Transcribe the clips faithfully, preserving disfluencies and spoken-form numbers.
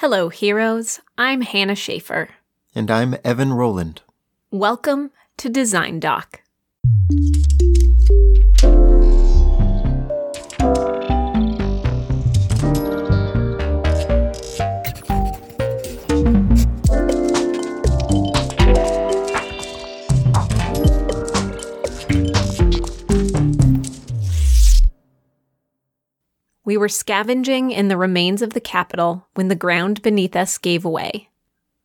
Hello, heroes. I'm Hannah Schaefer. And I'm Evan Rowland. Welcome to Design Doc. We were scavenging in the remains of the Capitol when the ground beneath us gave way.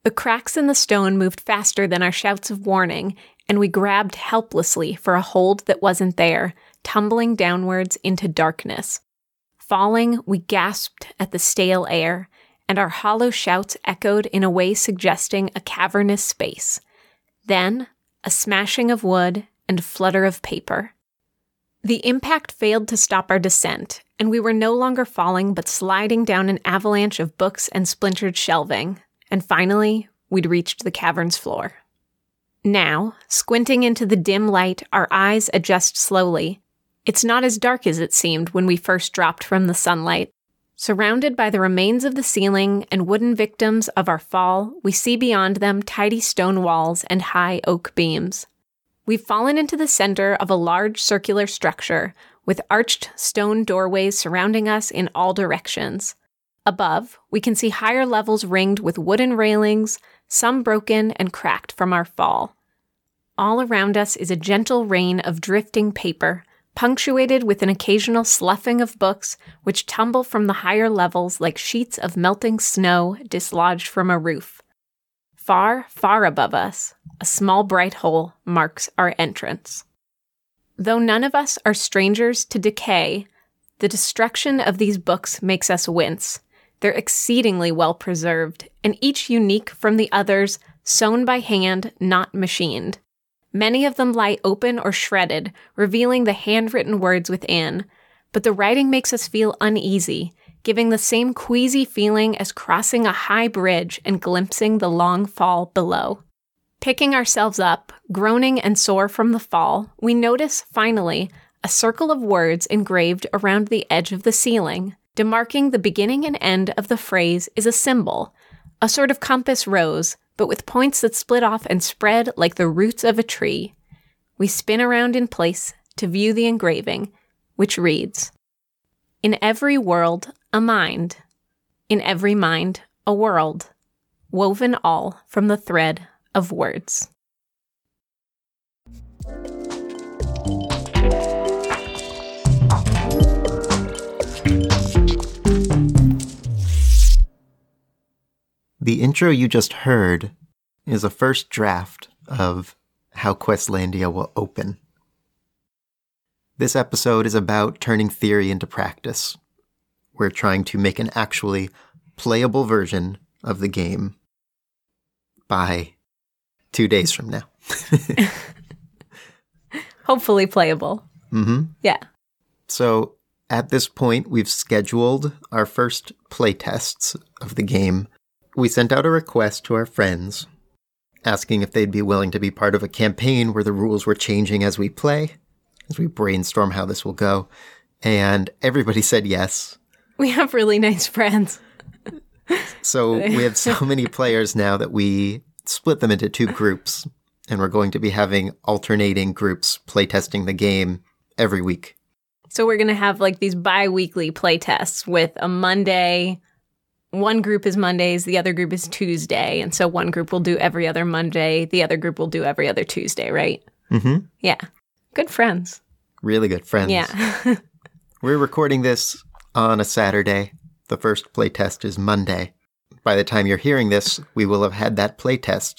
The cracks in the stone moved faster than our shouts of warning, and we grabbed helplessly for a hold that wasn't there, tumbling downwards into darkness. Falling, we gasped at the stale air, and our hollow shouts echoed in a way suggesting a cavernous space. Then, a smashing of wood and flutter of paper. The impact failed to stop our descent, and we were no longer falling but sliding down an avalanche of books and splintered shelving, and finally, we'd reached the cavern's floor. Now, squinting into the dim light, our eyes adjust slowly. It's not as dark as it seemed when we first dropped from the sunlight. Surrounded by the remains of the ceiling and wooden victims of our fall, we see beyond them tidy stone walls and high oak beams. We've fallen into the center of a large circular structure, with arched stone doorways surrounding us in all directions. Above, we can see higher levels ringed with wooden railings, some broken and cracked from our fall. All around us is a gentle rain of drifting paper, punctuated with an occasional sloughing of books, which tumble from the higher levels like sheets of melting snow dislodged from a roof. Far, far above us, a small bright hole marks our entrance. Though none of us are strangers to decay, the destruction of these books makes us wince. They're exceedingly well preserved, and each unique from the others, sewn by hand, not machined. Many of them lie open or shredded, revealing the handwritten words within, but the writing makes us feel uneasy, giving the same queasy feeling as crossing a high bridge and glimpsing the long fall below. Picking ourselves up, groaning and sore from the fall, we notice, finally, a circle of words engraved around the edge of the ceiling. Demarking the beginning and end of the phrase is a symbol, a sort of compass rose, but with points that split off and spread like the roots of a tree. We spin around in place to view the engraving, which reads, "In every world, a mind. In every mind, a world, woven all from the thread of words." The intro you just heard is a first draft of how Questlandia will open. This episode is about turning theory into practice. We're trying to make an actually playable version of the game by two days from now. Hopefully playable. Mm-hmm. Yeah. So at this point, we've scheduled our first playtests of the game. We sent out a request to our friends asking if they'd be willing to be part of a campaign where the rules were changing as we play, as we brainstorm how this will go. And everybody said yes. We have really nice friends. So we have so many players now that we split them into two groups, and we're going to be having alternating groups playtesting the game every week. So we're going to have like these bi-weekly playtests with a Monday. One group is Mondays, the other group is Tuesday, and so one group will do every other Monday, the other group will do every other Tuesday, right? Mm-hmm. Yeah. Good friends. Really good friends. Yeah. We're recording this on a Saturday. The first playtest is Monday. By the time you're hearing this, we will have had that playtest.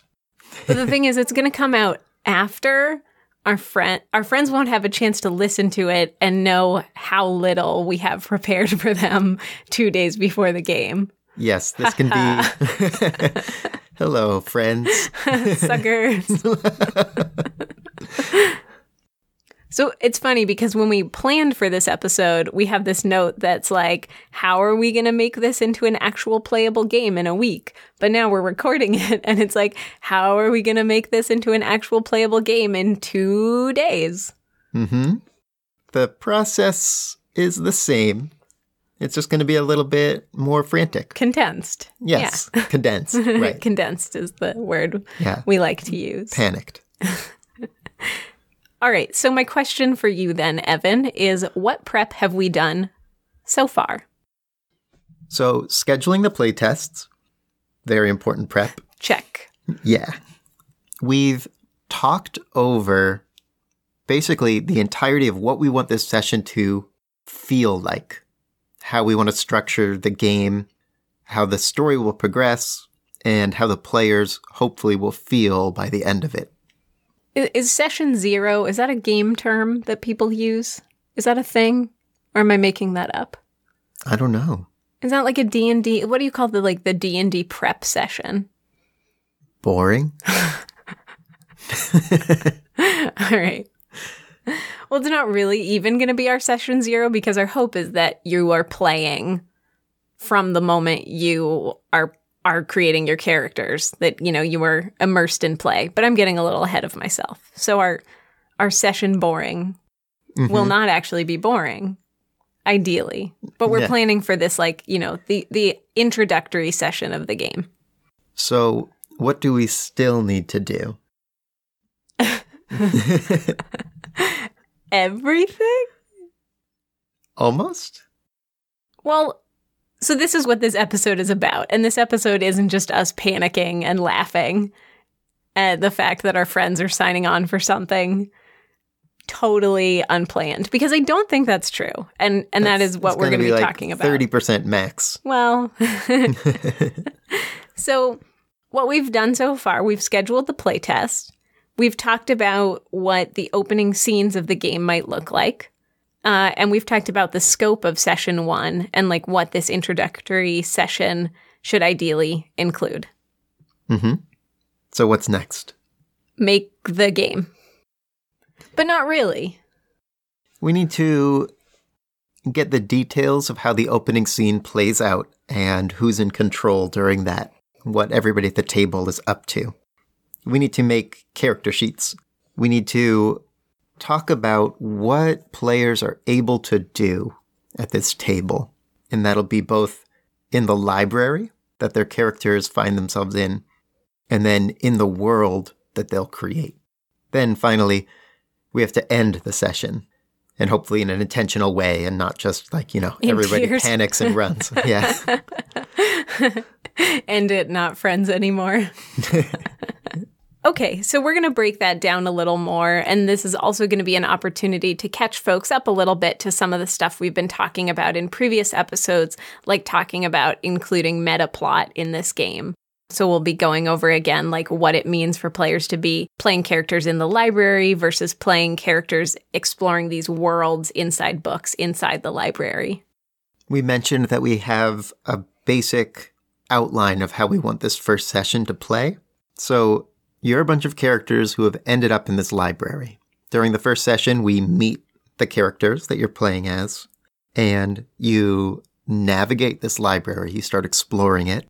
But the thing is, it's going to come out after our friend. Our friends won't have a chance to listen to it and know how little we have prepared for them two days before the game. Yes, this can be. Hello, friends. Suckers. So it's funny because when we planned for this episode, we have this note that's like, how are we going to make this into an actual playable game in a week? But now we're recording it and it's like, how are we going to make this into an actual playable game in two days? Mm-hmm. The process is the same. It's just going to be a little bit more frantic. Condensed. Yes. Yeah. Condensed. Right. Condensed is the word yeah. we like to use. Panicked. All right. So my question for you then, Evan, is what prep have we done so far? So scheduling the playtests, very important prep. Check. Yeah. We've talked over basically the entirety of what we want this session to feel like, how we want to structure the game, how the story will progress, and how the players hopefully will feel by the end of it. Is session zero, is that a game term that people use? Is that a thing? Or am I making that up? I don't know. Is that like a D and D? What do you call the like the D and D prep session? Boring. All right. Well, it's not really even going to be our session zero because our hope is that you are playing from the moment you are are creating your characters, that, you know, you were immersed in play. But I'm getting a little ahead of myself. So our our session boring mm-hmm. will not actually be boring, ideally. But we're yeah. planning for this, like, you know, the, the introductory session of the game. So what do we still need to do? Everything? Almost. Well, so this is what this episode is about. And this episode isn't just us panicking and laughing at the fact that our friends are signing on for something totally unplanned. Because I don't think that's true. And and that's, that is what we're going to be, be like talking about. thirty percent max. Well. So what we've done so far, we've scheduled the playtest. We've talked about what the opening scenes of the game might look like. Uh, and we've talked about the scope of session one and like what this introductory session should ideally include. Mm-hmm. So what's next? Make the game. But not really. We need to get the details of how the opening scene plays out and who's in control during that, what everybody at the table is up to. We need to make character sheets. We need to talk about what players are able to do at this table. And that'll be both in the library that their characters find themselves in, and then in the world that they'll create. Then finally, we have to end the session, and hopefully in an intentional way and not just like, you know, in everybody tears. Panics and runs. Yeah. End it, not friends anymore. Okay, so we're going to break that down a little more, and this is also going to be an opportunity to catch folks up a little bit to some of the stuff we've been talking about in previous episodes, like talking about including meta plot in this game. So we'll be going over again, like what it means for players to be playing characters in the library versus playing characters exploring these worlds inside books, inside the library. We mentioned that we have a basic outline of how we want this first session to play. So you're a bunch of characters who have ended up in this library. During the first session, we meet the characters that you're playing as, and you navigate this library. You start exploring it,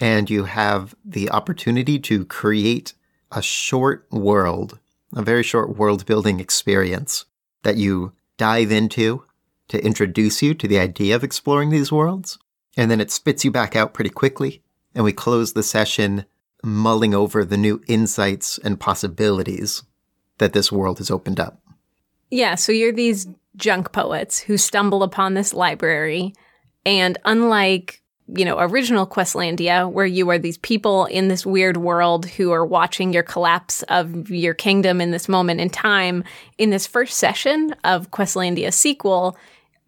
and you have the opportunity to create a short world, a very short world-building experience that you dive into to introduce you to the idea of exploring these worlds, and then it spits you back out pretty quickly, and we close the session mulling over the new insights and possibilities that this world has opened up. Yeah, so you're these junk poets who stumble upon this library, and unlike, you know, original Questlandia, where you are these people in this weird world who are watching your collapse of your kingdom in this moment in time, in this first session of Questlandia's sequel,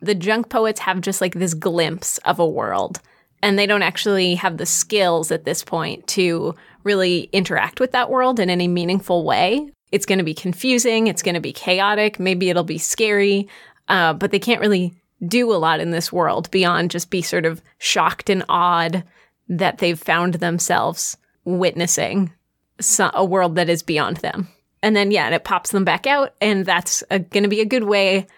the junk poets have just like this glimpse of a world. And they don't actually have the skills at this point to really interact with that world in any meaningful way. It's going to be confusing. It's going to be chaotic. Maybe it'll be scary. Uh, but they can't really do a lot in this world beyond just be sort of shocked and awed that they've found themselves witnessing a world that is beyond them. And then, yeah, and it pops them back out. And that's going to be a good way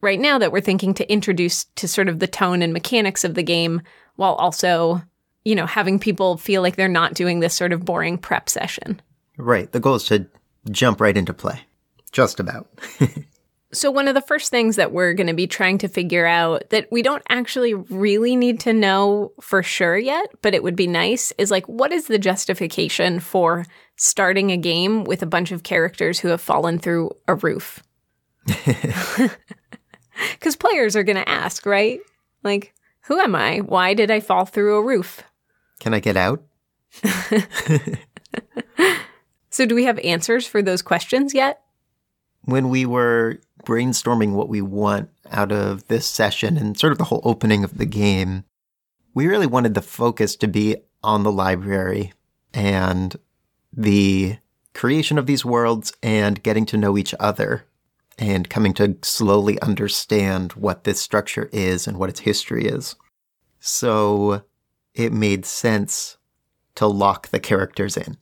right now that we're thinking to introduce to sort of the tone and mechanics of the game, while also, you know, having people feel like they're not doing this sort of boring prep session. Right. The goal is to jump right into play. Just about. So one of the first things that we're going to be trying to figure out that we don't actually really need to know for sure yet, but it would be nice, is like, what is the justification for starting a game with a bunch of characters who have fallen through a roof? Because players are going to ask, right? Like, who am I? Why did I fall through a roof? Can I get out? So do we have answers for those questions yet? When we were brainstorming what we want out of this session and sort of the whole opening of the game, we really wanted the focus to be on the library and the creation of these worlds and getting to know each other and coming to slowly understand what this structure is and what its history is. So it made sense to lock the characters in.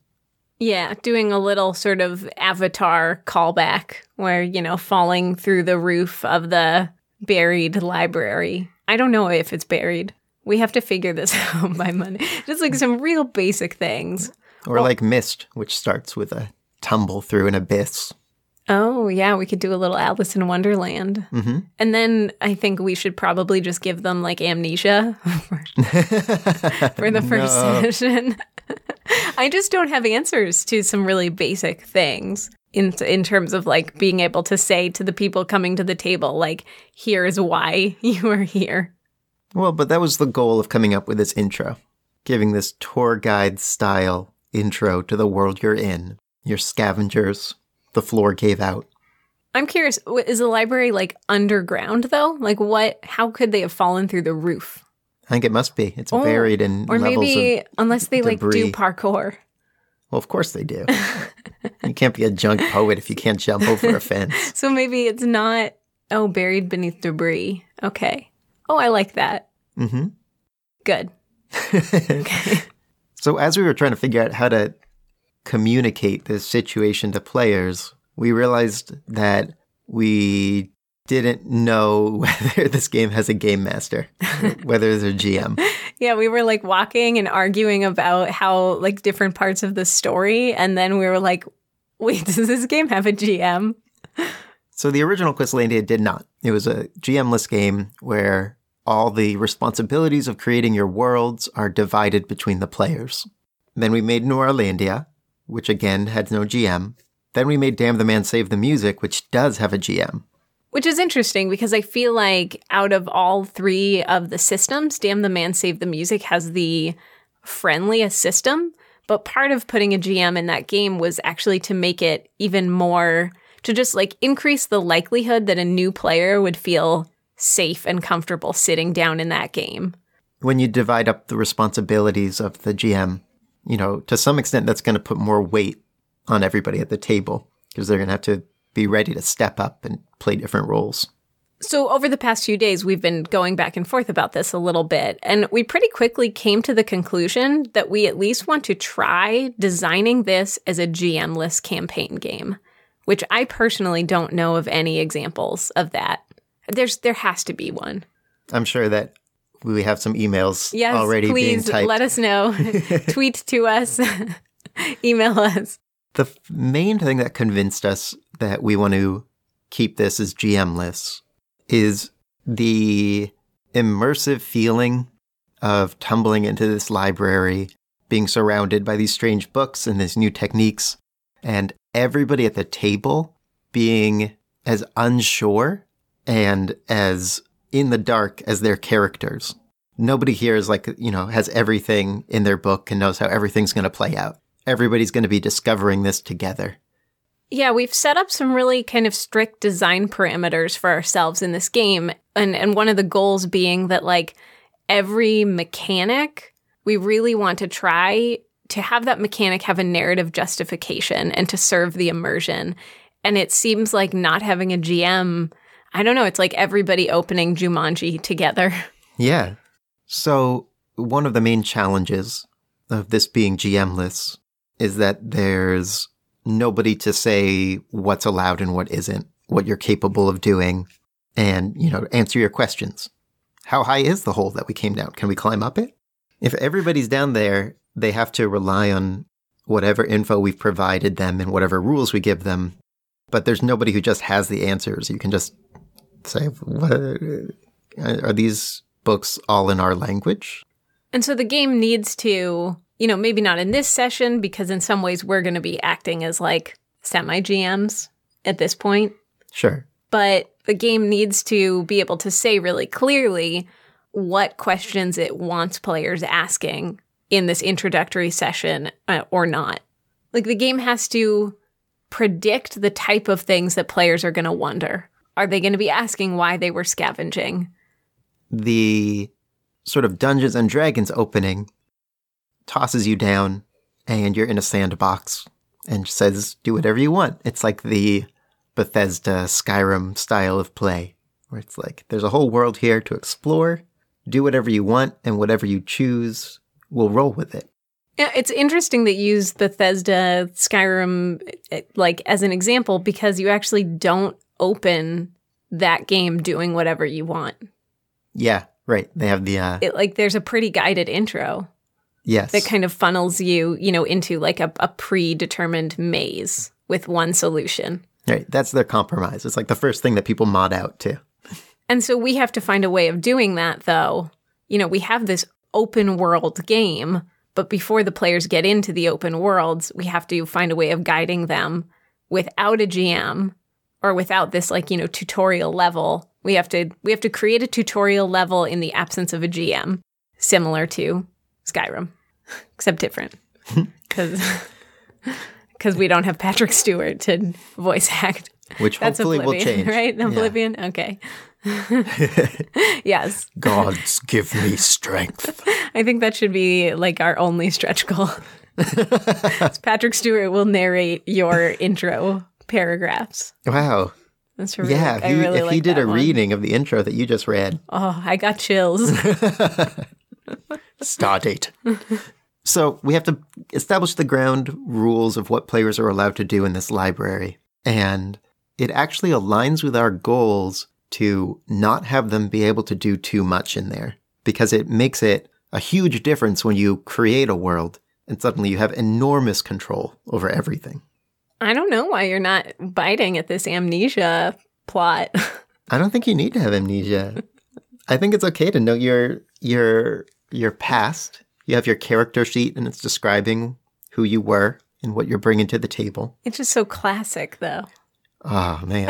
Yeah, doing a little sort of Avatar callback where, you know, falling through the roof of the buried library. I don't know if it's buried. We have to figure this out by Monday. Just like some real basic things. Or well, like Mist, which starts with a tumble through an abyss. Oh, yeah, we could do a little Alice in Wonderland. Mm-hmm. And then I think we should probably just give them like amnesia for, for the first no. session. I just don't have answers to some really basic things in in terms of like being able to say to the people coming to the table, like, here is why you are here. Well, but that was the goal of coming up with this intro, giving this tour guide style intro to the world you're in, your scavengers, the floor gave out. I'm curious, is the library like underground though? Like what, how could they have fallen through the roof? I think it must be. It's oh, buried in or levels maybe, of unless they debris. Like do parkour. Well, of course they do. You can't be a junk poet if you can't jump over a fence. So maybe it's not, oh, buried beneath debris. Okay. Oh, I like that. Mm-hmm. Good. Okay. So as we were trying to figure out how to communicate this situation to players, we realized that we didn't know whether this game has a game master, whether there's a G M. Yeah, we were like walking and arguing about how like different parts of the story. And then we were like, wait, does this game have a G M? So the original Questlandia did not. It was a G M-less game where all the responsibilities of creating your worlds are divided between the players. Then we made Noirlandia, which again had no G M. Then we made Damn the Man Save the Music, which does have a G M. Which is interesting because I feel like out of all three of the systems, Damn the Man Save the Music has the friendliest system. But part of putting a G M in that game was actually to make it even more, to just like increase the likelihood that a new player would feel safe and comfortable sitting down in that game. When you divide up the responsibilities of the G M, you know, to some extent that's going to put more weight on everybody at the table because they're going to have to be ready to step up and play different roles. So over the past few days, we've been going back and forth about this a little bit, and we pretty quickly came to the conclusion that we at least want to try designing this as a G M-less campaign game, which I personally don't know of any examples of that. There's There has to be one. I'm sure that we have some emails yes, already being typed. Yes, please let us know. Tweet to us. Email us. The f- main thing that convinced us that we want to keep this as G M-less is the immersive feeling of tumbling into this library, being surrounded by these strange books and these new techniques, and everybody at the table being as unsure and as in the dark as their characters. Nobody here is like, you know, has everything in their book and knows how everything's going to play out. Everybody's going to be discovering this together. Yeah, we've set up some really kind of strict design parameters for ourselves in this game. And and one of the goals being that, like, every mechanic, we really want to try to have that mechanic have a narrative justification and to serve the immersion. And it seems like not having a G M, I don't know, it's like everybody opening Jumanji together. Yeah. So one of the main challenges of this being G M-less is that there's nobody to say what's allowed and what isn't, what you're capable of doing, and, you know, answer your questions. How high is the hole that we came down? Can we climb up it? If everybody's down there, they have to rely on whatever info we've provided them and whatever rules we give them. but there's nobody who just has the answers. You can just say, what are, are these books all in our language? And so the game needs to, you know, maybe not in this session, because in some ways we're going to be acting as like semi-G Ms at this point. Sure. But the game needs to be able to say really clearly what questions it wants players asking in this introductory session uh, or not. Like the game has to predict the type of things that players are going to wonder. Are they going to be asking why they were scavenging? The sort of Dungeons and Dragons opening tosses you down and you're in a sandbox and says, do whatever you want. It's like the Bethesda Skyrim style of play, where it's like, there's a whole world here to explore, do whatever you want, and whatever you choose, we'll roll with it. Yeah, it's interesting that you use Bethesda Skyrim like as an example, because you actually don't open that game doing whatever you want. Yeah, right. They have the... Uh, it, like, there's a pretty guided intro. Yes. That kind of funnels you, you know, into like a, a predetermined maze with one solution. Right. That's their compromise. It's like the first thing that people mod out to. And so we have to find a way of doing that, though. You know, we have this open world game, but before the players get into the open worlds, we have to find a way of guiding them without a G M or without this, like, you know, tutorial level. We have to we have to create a tutorial level in the absence of a G M, similar to Skyrim, except different, because because we don't have Patrick Stewart to voice act. Which That's hopefully will change. Right? Oblivion? Yeah. Okay. Yes. Gods, give me strength. I think that should be like our only stretch goal. Patrick Stewart will narrate your intro paragraphs. Wow. That's really, yeah, if he, I really if like he did a one. reading of the intro that you just read. Oh, I got chills. Stardate. So we have to establish the ground rules of what players are allowed to do in this library. And it actually aligns with our goals to not have them be able to do too much in there, because it makes it a huge difference when you create a world and suddenly you have enormous control over everything. I don't know why you're not biting at this amnesia plot. I don't think you need to have amnesia. I think it's okay to know your your your past. You have your character sheet and it's describing who you were and what you're bringing to the table. It's just so classic, though. Oh, man.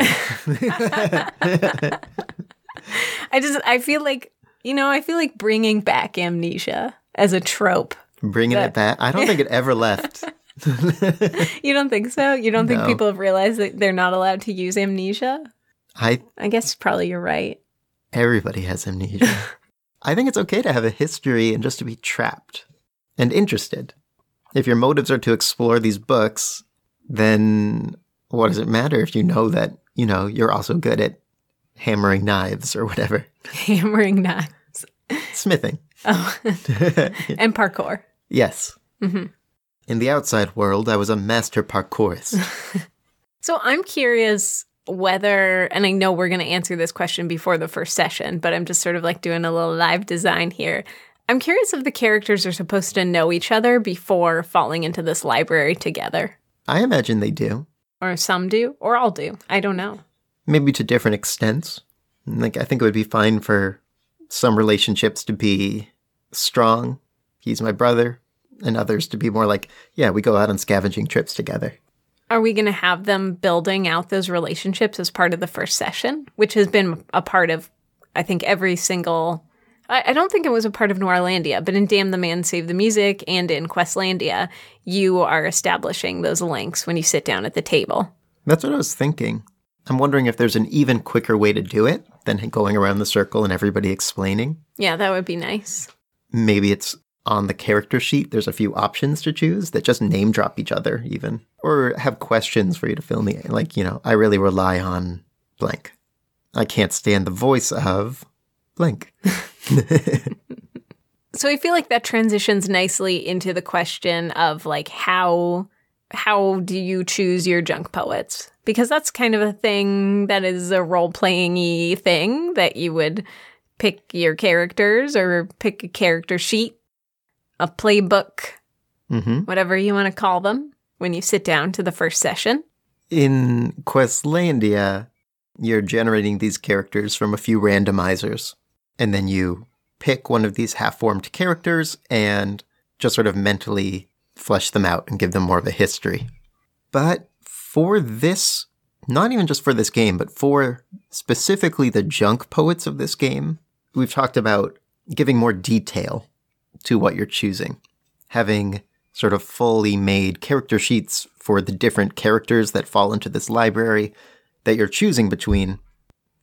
I just, I feel like, you know, I feel like bringing back amnesia as a trope. Bringing but... it back? I don't think it ever left. You don't think so? You don't no. think people have realized that they're not allowed to use amnesia? I I guess probably you're right. Everybody has amnesia. I think it's okay to have a history and just to be trapped and interested. If your motives are to explore these books, then what does it matter if you know that, you know, you're also good at hammering knives or whatever? Hammering knives. Smithing. Oh. And parkour. Yes. Mm-hmm. In the outside world, I was a master parkourist. So I'm curious whether, and I know we're going to answer this question before the first session, but I'm just sort of like doing a little live design here. I'm curious if the characters are supposed to know each other before falling into this library together. I imagine they do. Or some do, or all do. I don't know. Maybe to different extents. Like, I think it would be fine for some relationships to be strong. He's my brother. And others to be more like, yeah, we go out on scavenging trips together. Are we going to have them building out those relationships as part of the first session, which has been a part of, I think, every single... I, I don't think it was a part of Noirlandia, but in Damn the Man Save the Music and in Questlandia, you are establishing those links when you sit down at the table. That's what I was thinking. I'm wondering if there's an even quicker way to do it than going around the circle and everybody explaining. Yeah, that would be nice. Maybe it's... on the character sheet, there's a few options to choose that just name drop each other even, or have questions for you to fill in the, like, you know, I really rely on blank. I can't stand the voice of blank. So I feel like that transitions nicely into the question of like, how, how do you choose your junk poets? Because that's kind of a thing that is a role-playing-y thing that you would pick your characters or pick a character sheet. A playbook, mm-hmm. whatever you want to call them, when you sit down to the first session. in Questlandia, you're generating these characters from a few randomizers, and then you pick one of these half-formed characters and just sort of mentally flesh them out and give them more of a history. But for this, not even just for this game, but for specifically the junk poets of this game, we've talked about giving more detail to what you're choosing, having sort of fully made character sheets for the different characters that fall into this library that you're choosing between,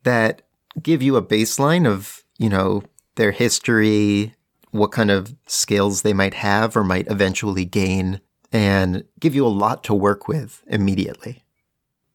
that give you a baseline of, you know, their history, what kind of skills they might have or might eventually gain, and give you a lot to work with immediately.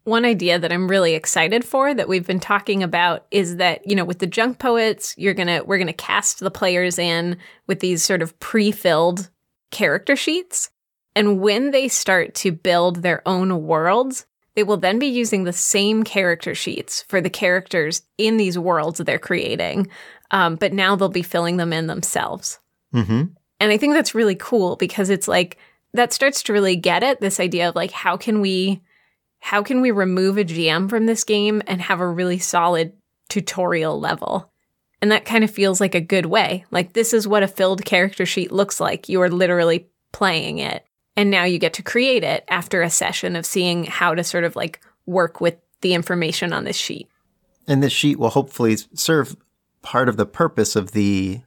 One idea that I'm really excited for that we've been talking about is that, you know, with the junk poets, you're gonna we're gonna cast the players in with these sort of pre-filled character sheets. And when they start to build their own worlds, they will then be using the same character sheets for the characters in these worlds they're creating. Um, but now they'll be filling them in themselves. Mm-hmm. And I think that's really cool because it's like, that starts to really get at this idea of like, how can we, how can we remove a G M from this game and have a really solid tutorial level? And that kind of feels like a good way. Like, this is what a filled character sheet looks like. You are literally playing it. And now you get to create it after a session of seeing how to sort of like work with the information on this sheet. And this sheet will hopefully serve part of the purpose of the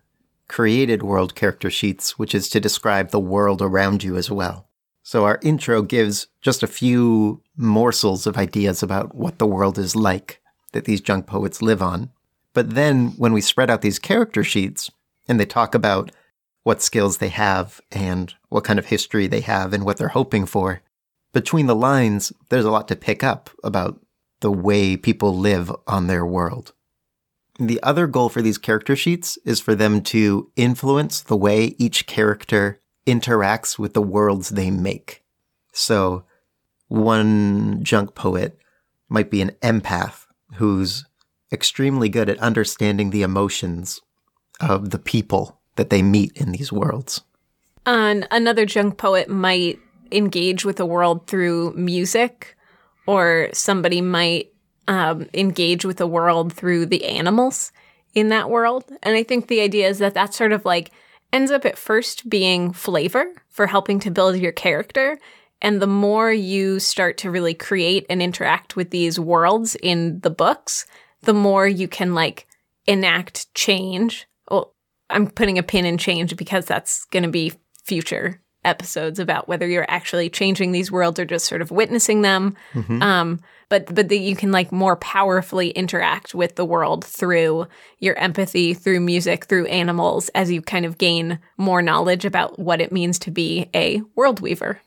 created world character sheets, which is to describe the world around you as well. So our intro gives just a few morsels of ideas about what the world is like that these junk poets live on. But then when we spread out these character sheets and they talk about what skills they have and what kind of history they have and what they're hoping for, between the lines, there's a lot to pick up about the way people live on their world. The other goal for these character sheets is for them to influence the way each character interacts with the worlds they make. So one junk poet might be an empath who's extremely good at understanding the emotions of the people that they meet in these worlds. And another junk poet might engage with the world through music, or somebody might Um, engage with the world through the animals in that world. And I think the idea is that that sort of like ends up at first being flavor for helping to build your character. And the more you start to really create and interact with these worlds in the books, the more you can like enact change. Well, I'm putting a pin in change because that's going to be future episodes about whether you're actually changing these worlds or just sort of witnessing them. Mm-hmm. Um, but but that you can like more powerfully interact with the world through your empathy, through music, through animals, as you kind of gain more knowledge about what it means to be a world weaver.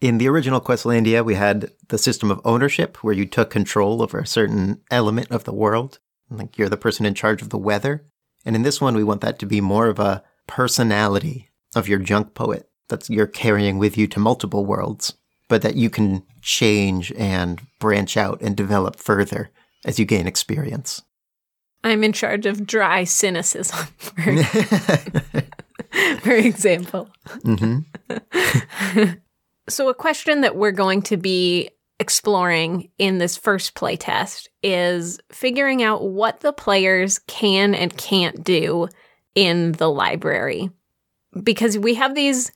In the original Questlandia, we had the system of ownership where you took control over a certain element of the world. Like, you're the person in charge of the weather. And in this one, we want that to be more of a personality of your junk poet that you're carrying with you to multiple worlds, but that you can change and branch out and develop further as you gain experience. I'm in charge of dry cynicism, for, for example. Mm-hmm. So a question that we're going to be exploring in this first playtest is figuring out what the players can and can't do in the library. Because we have these...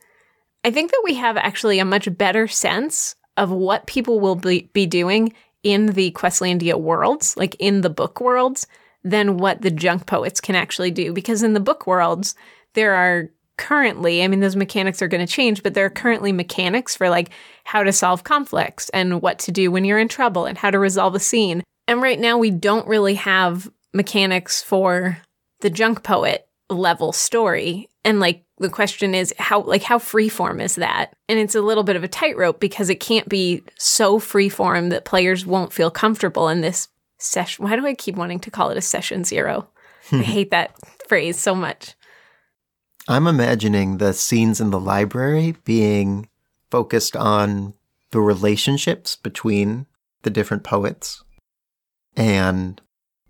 I think that we have actually a much better sense of what people will be, be doing in the Questlandia worlds, like in the book worlds, than what the junk poets can actually do. Because in the book worlds, there are currently, I mean, those mechanics are going to change, but there are currently mechanics for like how to solve conflicts and what to do when you're in trouble and how to resolve a scene. And right now we don't really have mechanics for the junk poet level story. And like, the question is, how like how freeform is that? And it's a little bit of a tightrope because it can't be so freeform that players won't feel comfortable in this session. Why do I keep wanting to call it a session zero? I hate that phrase so much. I'm imagining the scenes in the library being focused on the relationships between the different poets and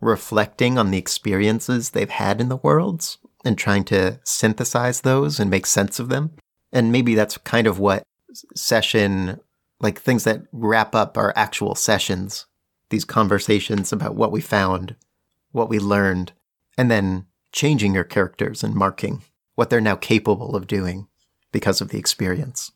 reflecting on the experiences they've had in the worlds, and trying to synthesize those and make sense of them. And maybe that's kind of what session like things that wrap up our actual sessions, these conversations about what we found, what we learned, and then changing your characters and marking what they're now capable of doing because of the experience.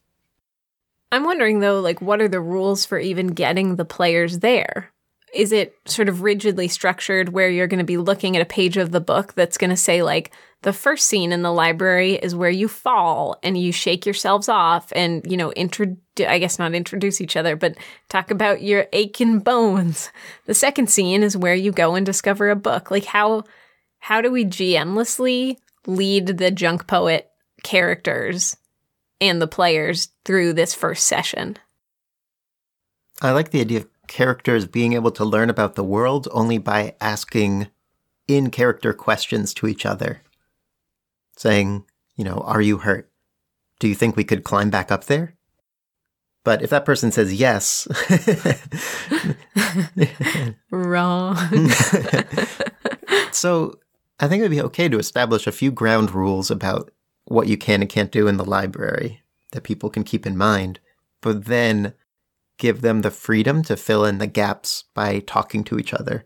I'm wondering, though, like, what are the rules for even getting the players there? Is it sort of rigidly structured where you're going to be looking at a page of the book that's going to say, like, the first scene in the library is where you fall and you shake yourselves off and, you know, introduce, I guess not introduce each other, but talk about your aching bones. The second scene is where you go and discover a book. Like, how, how do we GMlessly lead the junk poet characters and the players through this first session? I like the idea of characters being able to learn about the world only by asking in-character questions to each other. Saying, you know, are you hurt? Do you think we could climb back up there? But if that person says yes... Wrong. So I think it would be okay to establish a few ground rules about what you can and can't do in the library that people can keep in mind, but then give them the freedom to fill in the gaps by talking to each other.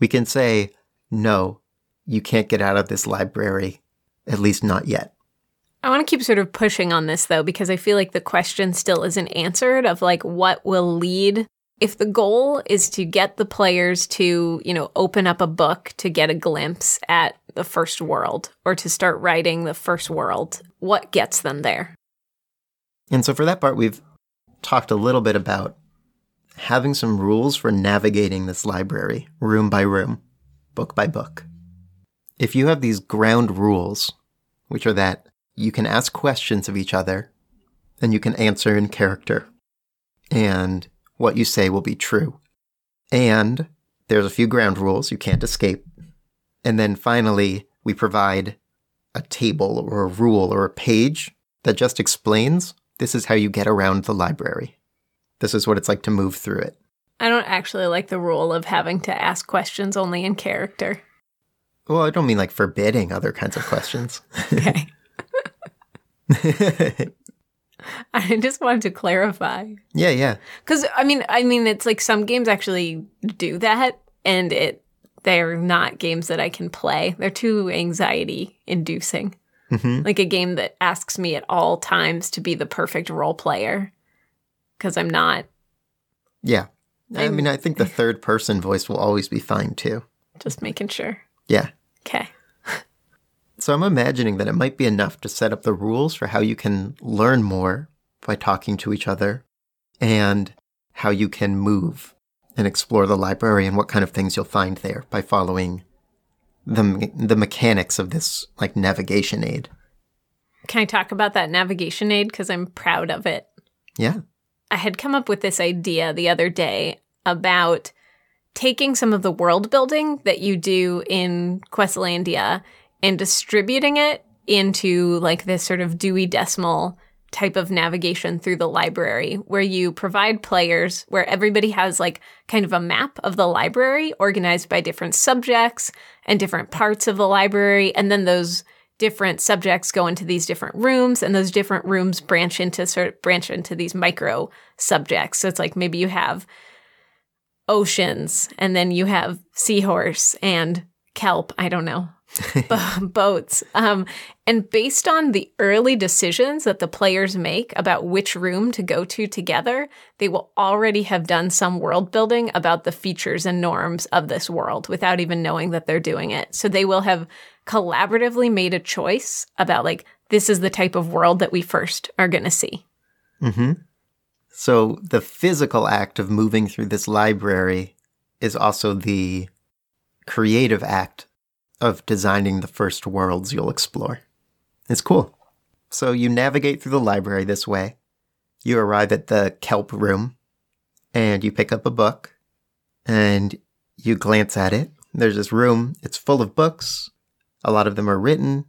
We can say, no, you can't get out of this library, at least not yet. I want to keep sort of pushing on this, though, because I feel like the question still isn't answered of, like, what will lead. If the goal is to get the players to, you know, open up a book to get a glimpse at the first world or to start writing the first world, what gets them there? And so for that part, we've talked a little bit about having some rules for navigating this library, room by room, book by book. If you have these ground rules, which are that you can ask questions of each other and you can answer in character, and what you say will be true, and there's a few ground rules you can't escape, and then finally we provide a table or a rule or a page that just explains, this is how you get around the library. This is what it's like to move through it. I don't actually like the rule of having to ask questions only in character. Well, I don't mean like forbidding other kinds of questions. Okay. I just wanted to clarify. Yeah, yeah. Because, I mean, I mean, it's like some games actually do that, and it they're not games that I can play. They're too anxiety-inducing. Mm-hmm. Like a game that asks me at all times to be the perfect role player because I'm not. Yeah. I'm, I mean, I think the third person voice will always be fine too. Just making sure. Yeah. Okay. So I'm imagining that it might be enough to set up the rules for how you can learn more by talking to each other and how you can move and explore the library and what kind of things you'll find there by following the the mechanics of this, like, navigation aid. Can I talk about that navigation aid? Because I'm proud of it. Yeah. I had come up with this idea the other day about taking some of the world building that you do in Questlandia and distributing it into, like, this sort of Dewey decimal type of navigation through the library where you provide players where everybody has, like, kind of a map of the library organized by different subjects and different parts of the library. And then those different subjects go into these different rooms, and those different rooms branch into sort of branch into these micro subjects. So it's like maybe you have oceans, and then you have seahorse and kelp. I don't know. Bo- boats. Um, and based on the early decisions that the players make about which room to go to together, they will already have done some world building about the features and norms of this world without even knowing that they're doing it. So they will have collaboratively made a choice about, like, this is the type of world that we first are going to see. Mm-hmm. So the physical act of moving through this library is also the creative act of designing the first worlds you'll explore. It's cool. So you navigate through the library this way. You arrive at the kelp room, and you pick up a book, and you glance at it. There's this room. It's full of books. A lot of them are written.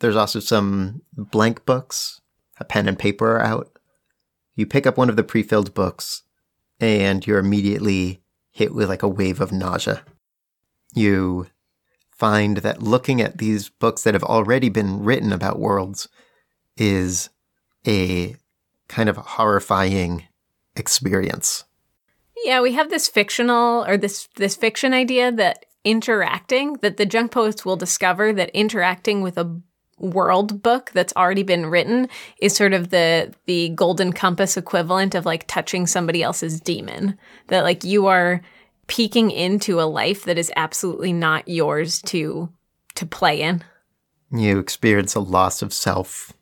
There's also some blank books. A pen and paper are out. You pick up one of the pre-filled books, and you're immediately hit with, like, a wave of nausea. You find that looking at these books that have already been written about worlds is a kind of horrifying experience. Yeah, we have this fictional or this this fiction idea that interacting, that the junk poets will discover that interacting with a world book that's already been written is sort of the the Golden Compass equivalent of like touching somebody else's demon. That like you are peeking into a life that is absolutely not yours to to play in. You experience a loss of self.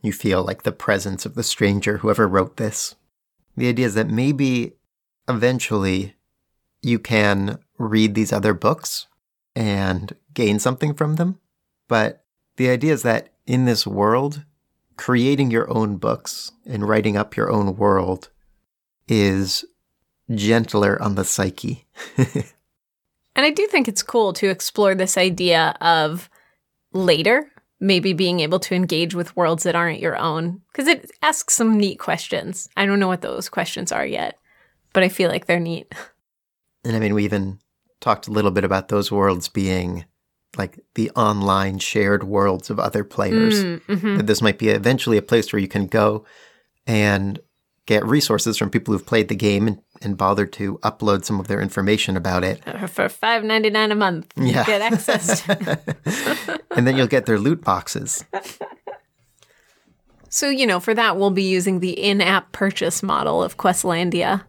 You feel like the presence of the stranger, whoever wrote this. The idea is that maybe eventually you can read these other books and gain something from them. But the idea is that in this world, creating your own books and writing up your own world is gentler on the psyche. And I do think it's cool to explore this idea of later, maybe being able to engage with worlds that aren't your own, because it asks some neat questions. I don't know what those questions are yet, but I feel like they're neat. And I mean, we even talked a little bit about those worlds being like the online shared worlds of other players. Mm, mm-hmm. That this might be eventually a place where you can go and get resources from people who've played the game and, and bothered to upload some of their information about it. For five dollars and ninety-nine cents a month, yeah. You get access to And then you'll get their loot boxes. So, you know, for that, we'll be using the in-app purchase model of Questlandia.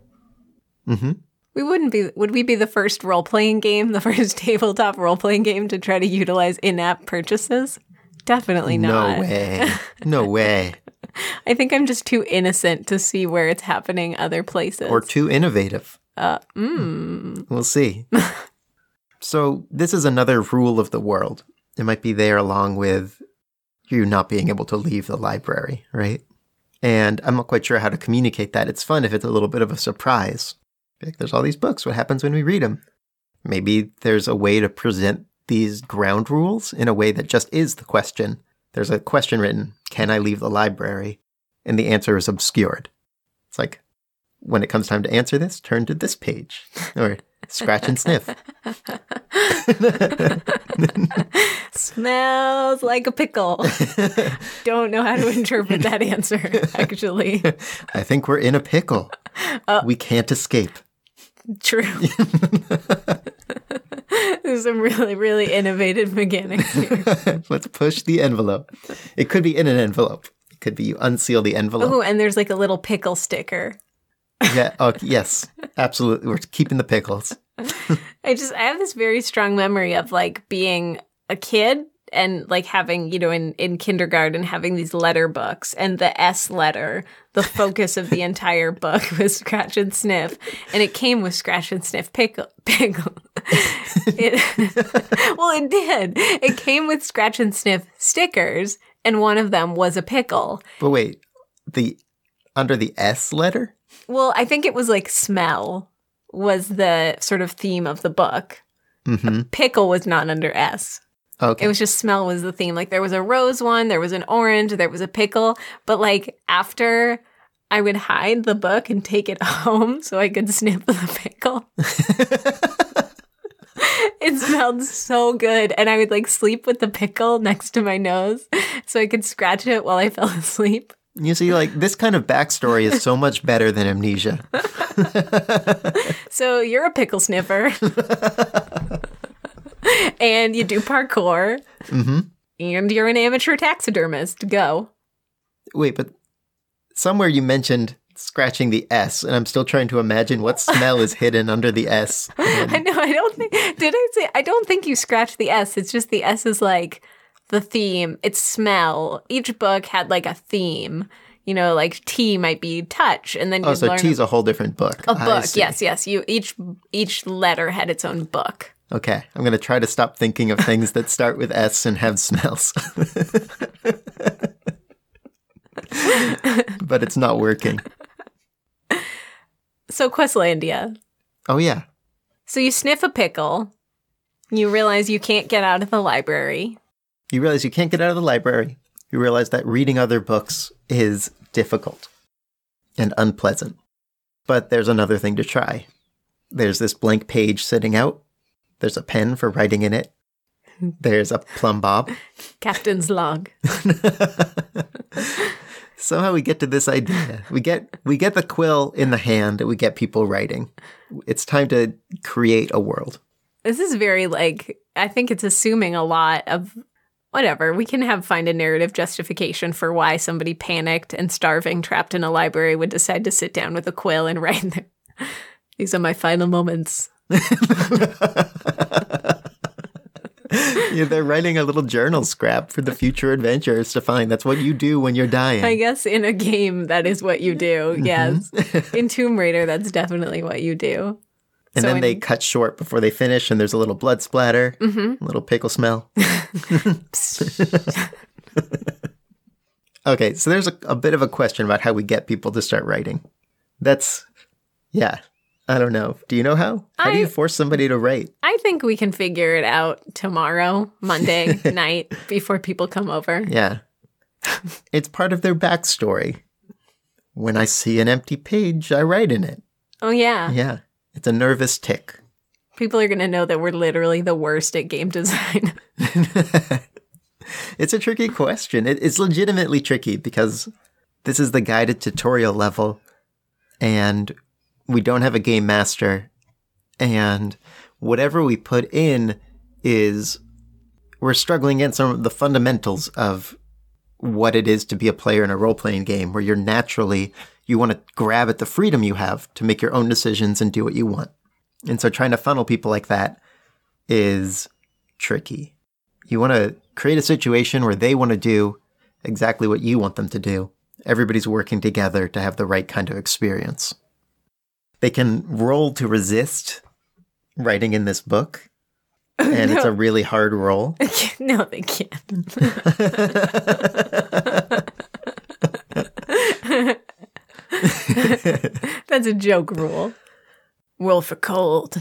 Mm-hmm. We wouldn't be, would we be the first role-playing game, the first tabletop role-playing game to try to utilize in-app purchases? Definitely not. No way. No way. I think I'm just too innocent to see where it's happening other places. Or too innovative. Uh, mm. We'll see. So this is another rule of the world. It might be there along with you not being able to leave the library, right? And I'm not quite sure how to communicate that. It's fun if it's a little bit of a surprise. Like, there's all these books. What happens when we read them? Maybe there's a way to present these ground rules in a way that just is the question. There's a question written, can I leave the library? And the answer is obscured. It's like, when it comes time to answer this, turn to this page. Or scratch and sniff. Smells like a pickle. Don't know how to interpret that answer, actually. I think we're in a pickle. Uh, we can't escape. True. There's some really, really innovative mechanics here. Let's push the envelope. It could be in an envelope. It could be you unseal the envelope. Oh, and there's like a little pickle sticker. Yeah. Oh, yes. Absolutely. We're keeping the pickles. I just, I have this very strong memory of like being a kid and like having, you know, in, in kindergarten, having these letter books, and the S letter, the focus of the entire book was scratch and sniff. And it came with scratch and sniff pickle. pickle. It, well, it did. It came with scratch and sniff stickers, and one of them was a pickle. But wait, the under the S letter? Well, I think it was like smell was the sort of theme of the book. Mm-hmm. Pickle was not under S. Okay. It was just smell was the theme. Like there was a rose one, there was an orange, there was a pickle. But like after I would hide the book and take it home so I could sniff the pickle. It smelled so good. And I would like sleep with the pickle next to my nose so I could scratch it while I fell asleep. You see, like, this kind of backstory is so much better than amnesia. So you're a pickle sniffer. And you do parkour. Mm-hmm. And you're an amateur taxidermist. Go. Wait, but somewhere you mentioned scratching the S, and I'm still trying to imagine what smell is hidden under the S. And... I know, I don't think... Did I say... I don't think you scratch the S. It's just the S is like... the theme, it's smell. Each book had like a theme, you know, like tea might be touch, and then you oh, so learn tea's a whole different book. A book, yes, yes. You each each letter had its own book. Okay, I'm gonna try to stop thinking of things that start with S and have smells, but it's not working. So Questlandia. Oh yeah. So you sniff a pickle, you realize you can't get out of the library. You realize you can't get out of the library. You realize that reading other books is difficult and unpleasant. But there's another thing to try. There's this blank page sitting out. There's a pen for writing in it. There's a plumb bob. Captain's log. Somehow we get to this idea. We get we get the quill in the hand and we get people writing. It's time to create a world. This is very like, I think it's assuming a lot of whatever. We can have find a narrative justification for why somebody panicked and starving trapped in a library would decide to sit down with a quill and write in there. These are my final moments. Yeah, they're writing a little journal scrap for the future adventures to find. That's what you do when you're dying. I guess in a game, that is what you do, yes. Mm-hmm. In Tomb Raider, that's definitely what you do. And so then in... they cut short before they finish, and there's a little blood splatter, mm-hmm. a little pickle smell. Okay, so there's a, a bit of a question about how we get people to start writing. That's, yeah. I don't know. Do you know how? How I, do you force somebody to write? I think we can figure it out tomorrow, Monday night, before people come over. Yeah. It's part of their backstory. When I see an empty page, I write in it. Oh, yeah. Yeah. It's a nervous tick. People are going to know that we're literally the worst at game design. It's a tricky question. It, it's legitimately tricky because this is the guided tutorial level and... we don't have a game master, and whatever we put in is we're struggling against some of the fundamentals of what it is to be a player in a role-playing game where you're naturally, you want to grab at the freedom you have to make your own decisions and do what you want. And so trying to funnel people like that is tricky. You want to create a situation where they want to do exactly what you want them to do. Everybody's working together to have the right kind of experience. They can roll to resist writing in this book, and no. It's a really hard roll. No, they can't. That's a joke rule. Roll for cold.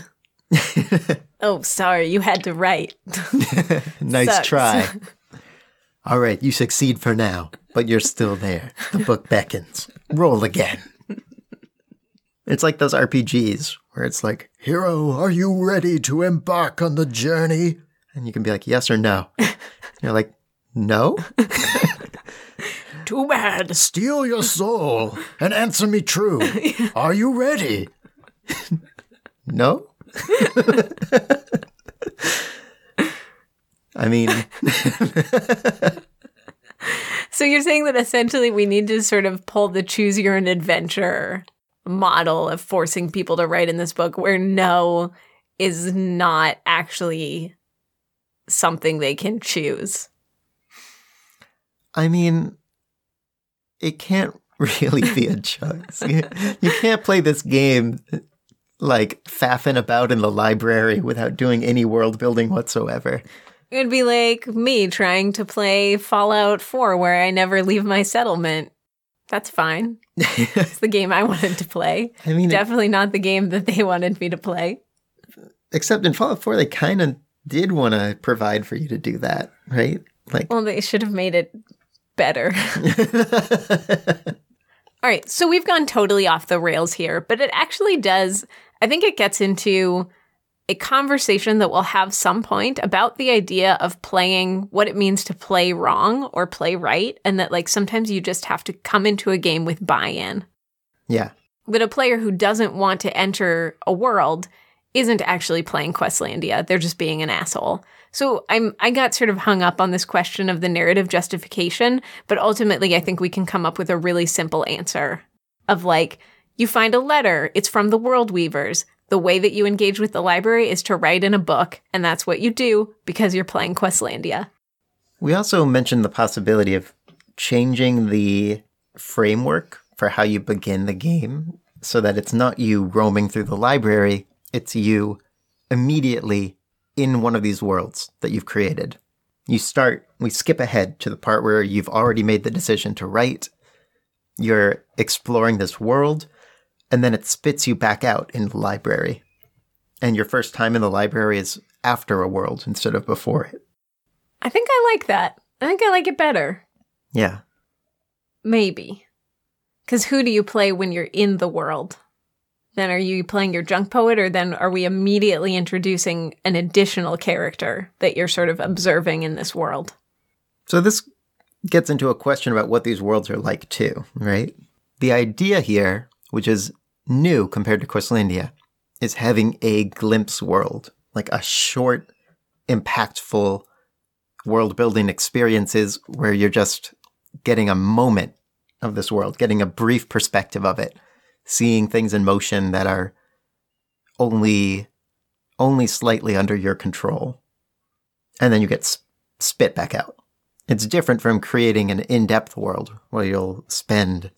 Oh, sorry, you had to write. Nice Sucks. Try. All right, you succeed for now, but you're still there. The book beckons. Roll again. It's like those R P Gs where it's like, hero, are you ready to embark on the journey? And you can be like, yes or no. And you're like, no? Too bad. Steal your soul and answer me true. Are you ready? No? I mean... So you're saying that essentially we need to sort of pull the choose your own adventure model of forcing people to write in this book where no is not actually something they can choose. I mean, it can't really be a choice. you, you can't play this game like faffing about in the library without doing any world building whatsoever. It'd be like me trying to play Fallout four where I never leave my settlement. That's fine. It's the game I wanted to play. I mean, definitely it, not the game that they wanted me to play. Except in Fallout four, they kind of did want to provide for you to do that, right? Like, well, they should have made it better. All right, so we've gone totally off the rails here, but it actually does, I think it gets into a conversation that we'll have some point about the idea of playing, what it means to play wrong or play right, and that like sometimes you just have to come into a game with buy-in. Yeah. But a player who doesn't want to enter a world isn't actually playing Questlandia. They're just being an asshole. So I'm I got sort of hung up on this question of the narrative justification, but ultimately I think we can come up with a really simple answer of like, you find a letter, it's from the World Weavers. The way that you engage with the library is to write in a book, and that's what you do because you're playing Questlandia. We also mentioned the possibility of changing the framework for how you begin the game so that it's not you roaming through the library, it's you immediately in one of these worlds that you've created. You start, we skip ahead to the part where you've already made the decision to write, you're exploring this world, and then it spits you back out in the library. And your first time in the library is after a world instead of before it. I think I like that. I think I like it better. Yeah. Maybe. Because who do you play when you're in the world? Then are you playing your junk poet, or then are we immediately introducing an additional character that you're sort of observing in this world? So this gets into a question about what these worlds are like too, right? The idea here, which is new compared to Questlandia, is having a glimpse world, like a short, impactful world-building experiences where you're just getting a moment of this world, getting a brief perspective of it, seeing things in motion that are only only slightly under your control, and then you get spit back out. It's different from creating an in-depth world where you'll spend,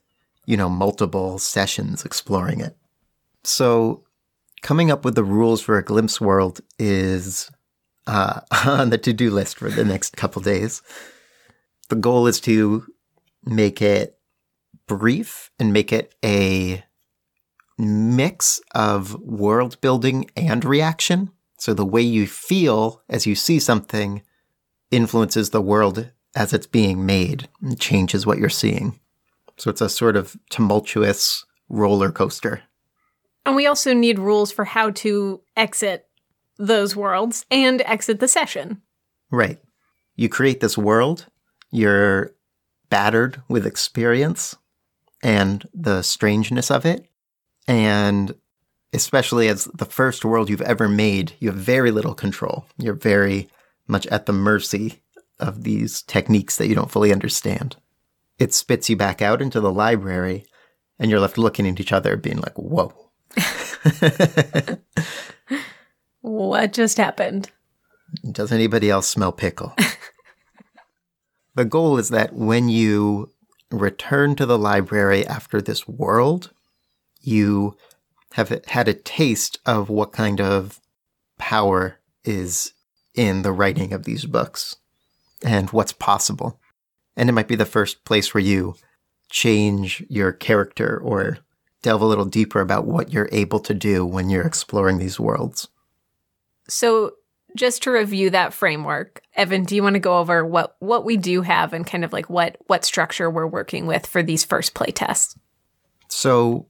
you know, multiple sessions exploring it. So coming up with the rules for a glimpse world is uh, on the to-do list for the next couple days. The goal is to make it brief and make it a mix of world building and reaction. So the way you feel as you see something influences the world as it's being made and changes what you're seeing. So it's a sort of tumultuous roller coaster. And we also need rules for how to exit those worlds and exit the session. Right. You create this world, you're battered with experience and the strangeness of it. And especially as the first world you've ever made, you have very little control. You're very much at the mercy of these techniques that you don't fully understand. It spits you back out into the library, and you're left looking at each other being like, whoa. What just happened? Does anybody else smell pickle? The goal is that when you return to the library after this world, you have had a taste of what kind of power is in the writing of these books and what's possible. And it might be the first place where you change your character or delve a little deeper about what you're able to do when you're exploring these worlds. So just to review that framework, Evan, do you want to go over what, what we do have and kind of like what, what structure we're working with for these first playtests? So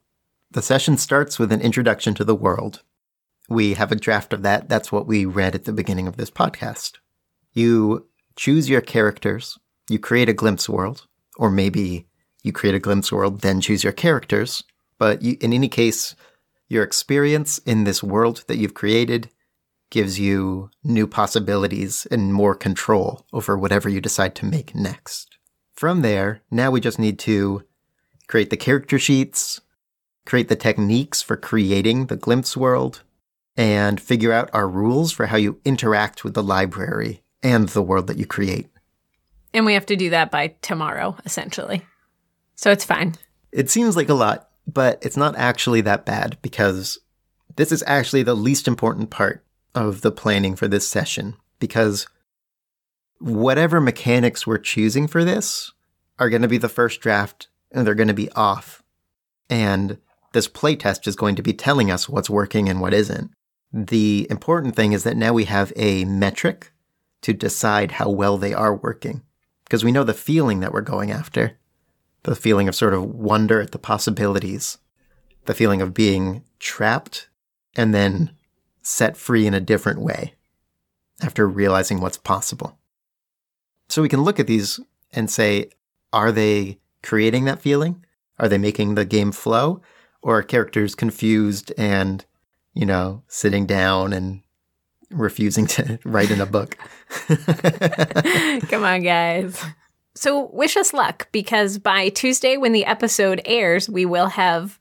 the session starts with an introduction to the world. We have a draft of that. That's what we read at the beginning of this podcast. You choose your characters. You create a glimpse world, or maybe you create a glimpse world, then choose your characters. But you, in any case, your experience in this world that you've created gives you new possibilities and more control over whatever you decide to make next. From there, now we just need to create the character sheets, create the techniques for creating the glimpse world, and figure out our rules for how you interact with the library and the world that you create. And we have to do that by tomorrow, essentially. So it's fine. It seems like a lot, but it's not actually that bad, because this is actually the least important part of the planning for this session, because whatever mechanics we're choosing for this are going to be the first draft, and they're going to be off. And this playtest is going to be telling us what's working and what isn't. The important thing is that now we have a metric to decide how well they are working, because we know the feeling that we're going after, the feeling of sort of wonder at the possibilities, the feeling of being trapped and then set free in a different way after realizing what's possible. So we can look at these and say, are they creating that feeling? Are they making the game flow? Or are characters confused and, you know, sitting down and refusing to write in a book? Come on, guys. So wish us luck, because by Tuesday when the episode airs, we will have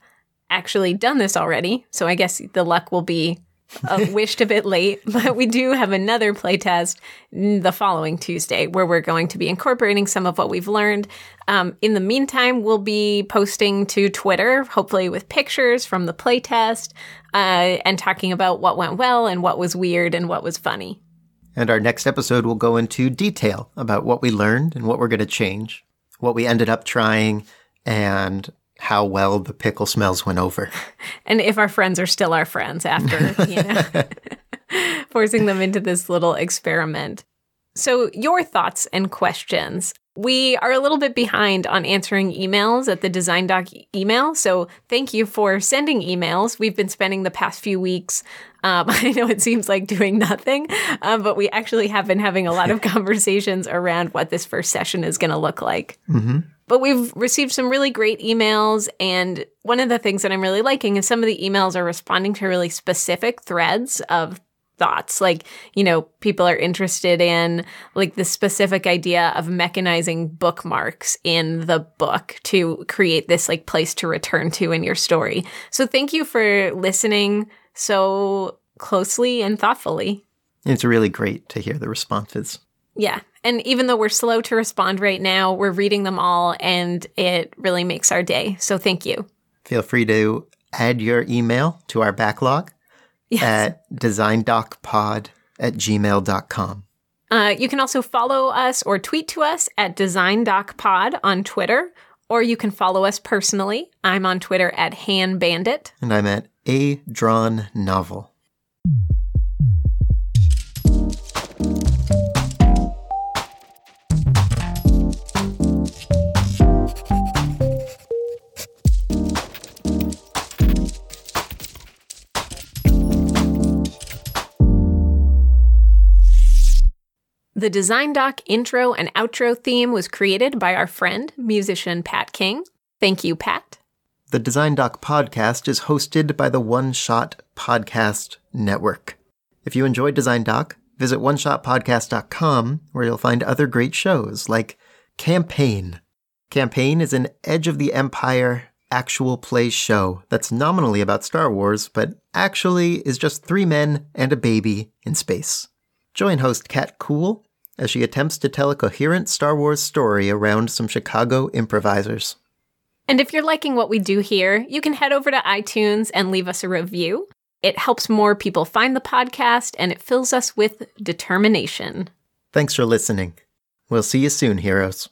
actually done this already. So I guess the luck will be uh, wished a bit late. But we do have another playtest the following Tuesday where we're going to be incorporating some of what we've learned. Um, in the meantime, we'll be posting to Twitter, hopefully with pictures from the playtest, uh, and talking about what went well and what was weird and what was funny. And our next episode will go into detail about what we learned and what we're going to change, what we ended up trying, and how well the pickle smells went over. And if our friends are still our friends after, you know, forcing them into this little experiment. So your thoughts and questions We are a little bit behind on answering emails at the Design Doc email, so thank you for sending emails. We've been spending the past few weeks, um, I know it seems like doing nothing, um, but we actually have been having a lot of conversations around what this first session is going to look like. Mm-hmm. But we've received some really great emails, and one of the things that I'm really liking is some of the emails are responding to really specific threads of thoughts. Like, you know, people are interested in like the specific idea of mechanizing bookmarks in the book to create this like place to return to in your story. So thank you for listening so closely and thoughtfully. It's really great to hear the responses. Yeah. And even though we're slow to respond right now, we're reading them all and it really makes our day. So thank you. Feel free to add your email to our backlog yes. at designdocpod at gmail dot com. Uh, you can also follow us or tweet to us at designdocpod on Twitter, or you can follow us personally. I'm on Twitter at hanbandit. And I'm at a drawn novel. The Design Doc intro and outro theme was created by our friend, musician Pat King. Thank you, Pat. The Design Doc podcast is hosted by the One Shot Podcast Network. If you enjoyed Design Doc, visit one shot podcast dot com where you'll find other great shows like Campaign. Campaign is an Edge of the Empire actual play show that's nominally about Star Wars, but actually is just three men and a baby in space. Join host Kat Cool as she attempts to tell a coherent Star Wars story around some Chicago improvisers. And if you're liking what we do here, you can head over to iTunes and leave us a review. It helps more people find the podcast, and it fills us with determination. Thanks for listening. We'll see you soon, heroes.